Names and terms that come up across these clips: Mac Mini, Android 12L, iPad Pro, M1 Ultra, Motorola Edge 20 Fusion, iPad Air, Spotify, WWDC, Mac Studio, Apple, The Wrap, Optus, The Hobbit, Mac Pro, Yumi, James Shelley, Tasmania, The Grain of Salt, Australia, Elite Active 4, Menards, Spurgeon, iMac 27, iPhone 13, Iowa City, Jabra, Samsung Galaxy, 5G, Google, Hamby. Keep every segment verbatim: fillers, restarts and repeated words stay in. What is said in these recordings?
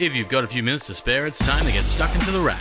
If you've got a few minutes to spare, it's time to get stuck into the wrap.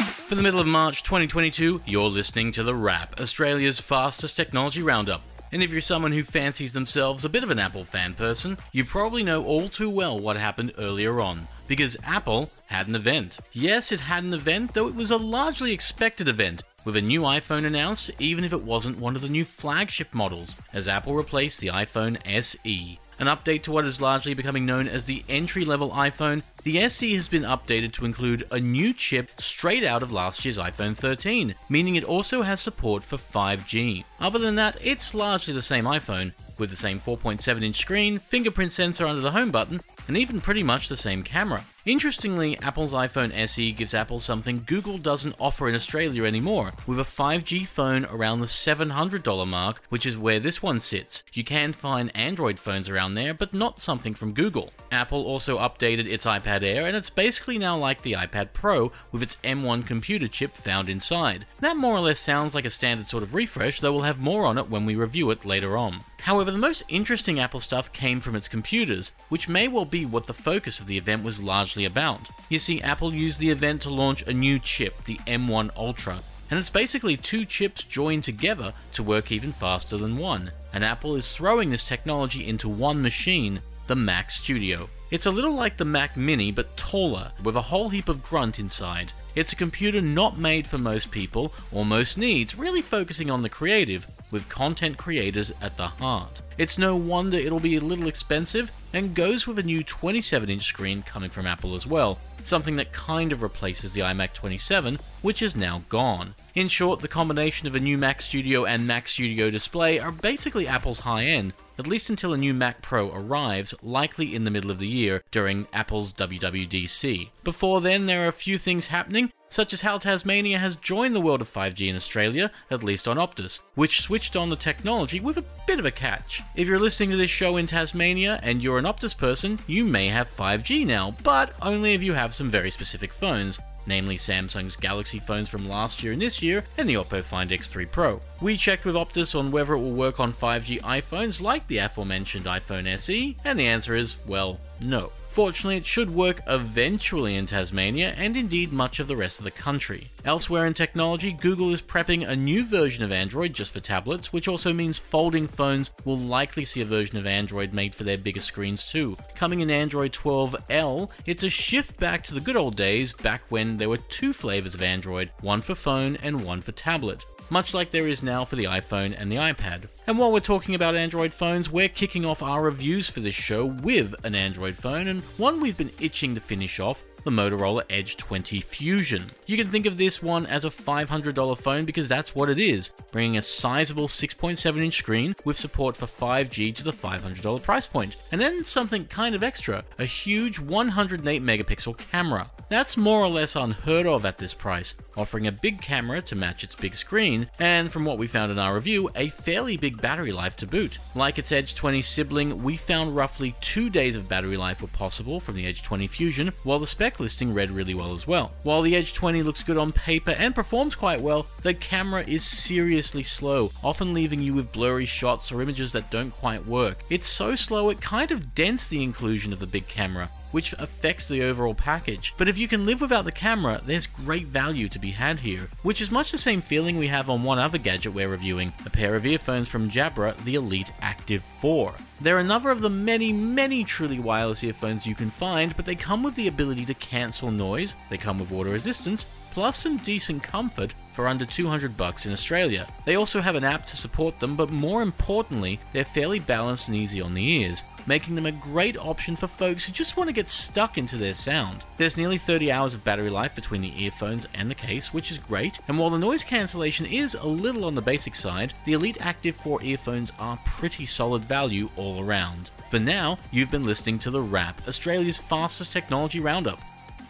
For the middle of March twenty twenty-two, you're listening to The Wrap, Australia's fastest technology roundup. And if you're someone who fancies themselves a bit of an Apple fan person, you probably know all too well what happened earlier on, because Apple had an event. Yes, it had an event, though it was a largely expected event, with a new iPhone announced, even if it wasn't one of the new flagship models, as Apple replaced the iPhone S E. An update to what is largely becoming known as the entry-level iPhone, the S E has been updated to include a new chip straight out of last year's iPhone thirteen, meaning it also has support for five G. Other than that, it's largely the same iPhone, with the same four point seven inch screen, fingerprint sensor under the home button, and even pretty much the same camera. Interestingly, Apple's iPhone S E gives Apple something Google doesn't offer in Australia anymore, with a five G phone around the seven hundred dollar mark, which is where this one sits. You can find Android phones around there, but not something from Google. Apple also updated its iPad Air, and it's basically now like the iPad Pro, with its M one computer chip found inside. That more or less sounds like a standard sort of refresh, though we'll have more on it when we review it later on. However, the most interesting Apple stuff came from its computers, which may well be what the focus of the event was largely about. You see, Apple used the event to launch a new chip, the M one Ultra, and it's basically two chips joined together to work even faster than one. And Apple is throwing this technology into one machine, the Mac Studio. It's a little like the Mac Mini, but taller, with a whole heap of grunt inside. It's a computer not made for most people, or most needs, really focusing on the creative, with content creators at the heart. It's no wonder it'll be a little expensive, and goes with a new twenty-seven inch screen coming from Apple as well, something that kind of replaces the iMac twenty-seven, which is now gone. In short, the combination of a new Mac Studio and Mac Studio Display are basically Apple's high-end, at least until a new Mac Pro arrives, likely in the middle of the year, during Apple's W W D C. Before then, there are a few things happening, such as how Tasmania has joined the world of five G in Australia, at least on Optus, which switched on the technology with a bit of a catch. If you're listening to this show in Tasmania and you're an Optus person, you may have five G now, but only if you have some very specific phones, namely Samsung's Galaxy phones from last year and this year, and the Oppo Find X three Pro. We checked with Optus on whether it will work on five G iPhones like the aforementioned iPhone S E, and the answer is, well, no. Fortunately, it should work eventually in Tasmania, and indeed much of the rest of the country. Elsewhere in technology, Google is prepping a new version of Android just for tablets, which also means folding phones will likely see a version of Android made for their bigger screens too. Coming in Android twelve L, it's a shift back to the good old days, back when there were two flavors of Android, one for phone and one for tablet, much like there is now for the iPhone and the iPad. And while we're talking about Android phones, we're kicking off our reviews for this show with an Android phone, and one we've been itching to finish off, the Motorola Edge twenty Fusion. You can think of this one as a five hundred dollar phone because that's what it is, bringing a sizable six point seven inch screen with support for five G to the five hundred dollar price point. And then something kind of extra, a huge one hundred eight megapixel camera. That's more or less unheard of at this price, offering a big camera to match its big screen, and from what we found in our review, a fairly big battery life to boot. Like its Edge twenty sibling, we found roughly two days of battery life were possible from the Edge twenty Fusion, while the spec listing read really well as well. While the Edge twenty looks good on paper and performs quite well, the camera is seriously slow, often leaving you with blurry shots or images that don't quite work. It's so slow it kind of dents the inclusion of the big camera, which affects the overall package. But if you can live without the camera, there's great value to be had here, which is much the same feeling we have on one other gadget we're reviewing, a pair of earphones from Jabra, the Elite Active four. They're another of the many, many truly wireless earphones you can find, but they come with the ability to cancel noise, they come with water resistance, plus some decent comfort for under two hundred bucks in Australia. They also have an app to support them, but more importantly, they're fairly balanced and easy on the ears, making them a great option for folks who just want to get stuck into their sound. There's nearly thirty hours of battery life between the earphones and the case, which is great, and while the noise cancellation is a little on the basic side, the Elite Active four earphones are pretty solid value all around. For now, you've been listening to The Wrap, Australia's fastest technology roundup.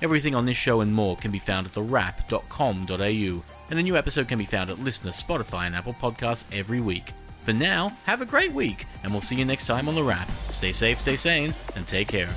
Everything on this show and more can be found at the wrap dot com dot a u, and a new episode can be found at Listener, Spotify and Apple Podcasts every week. For now, have a great week, and we'll see you next time on The Wrap. Stay safe, stay sane, and take care.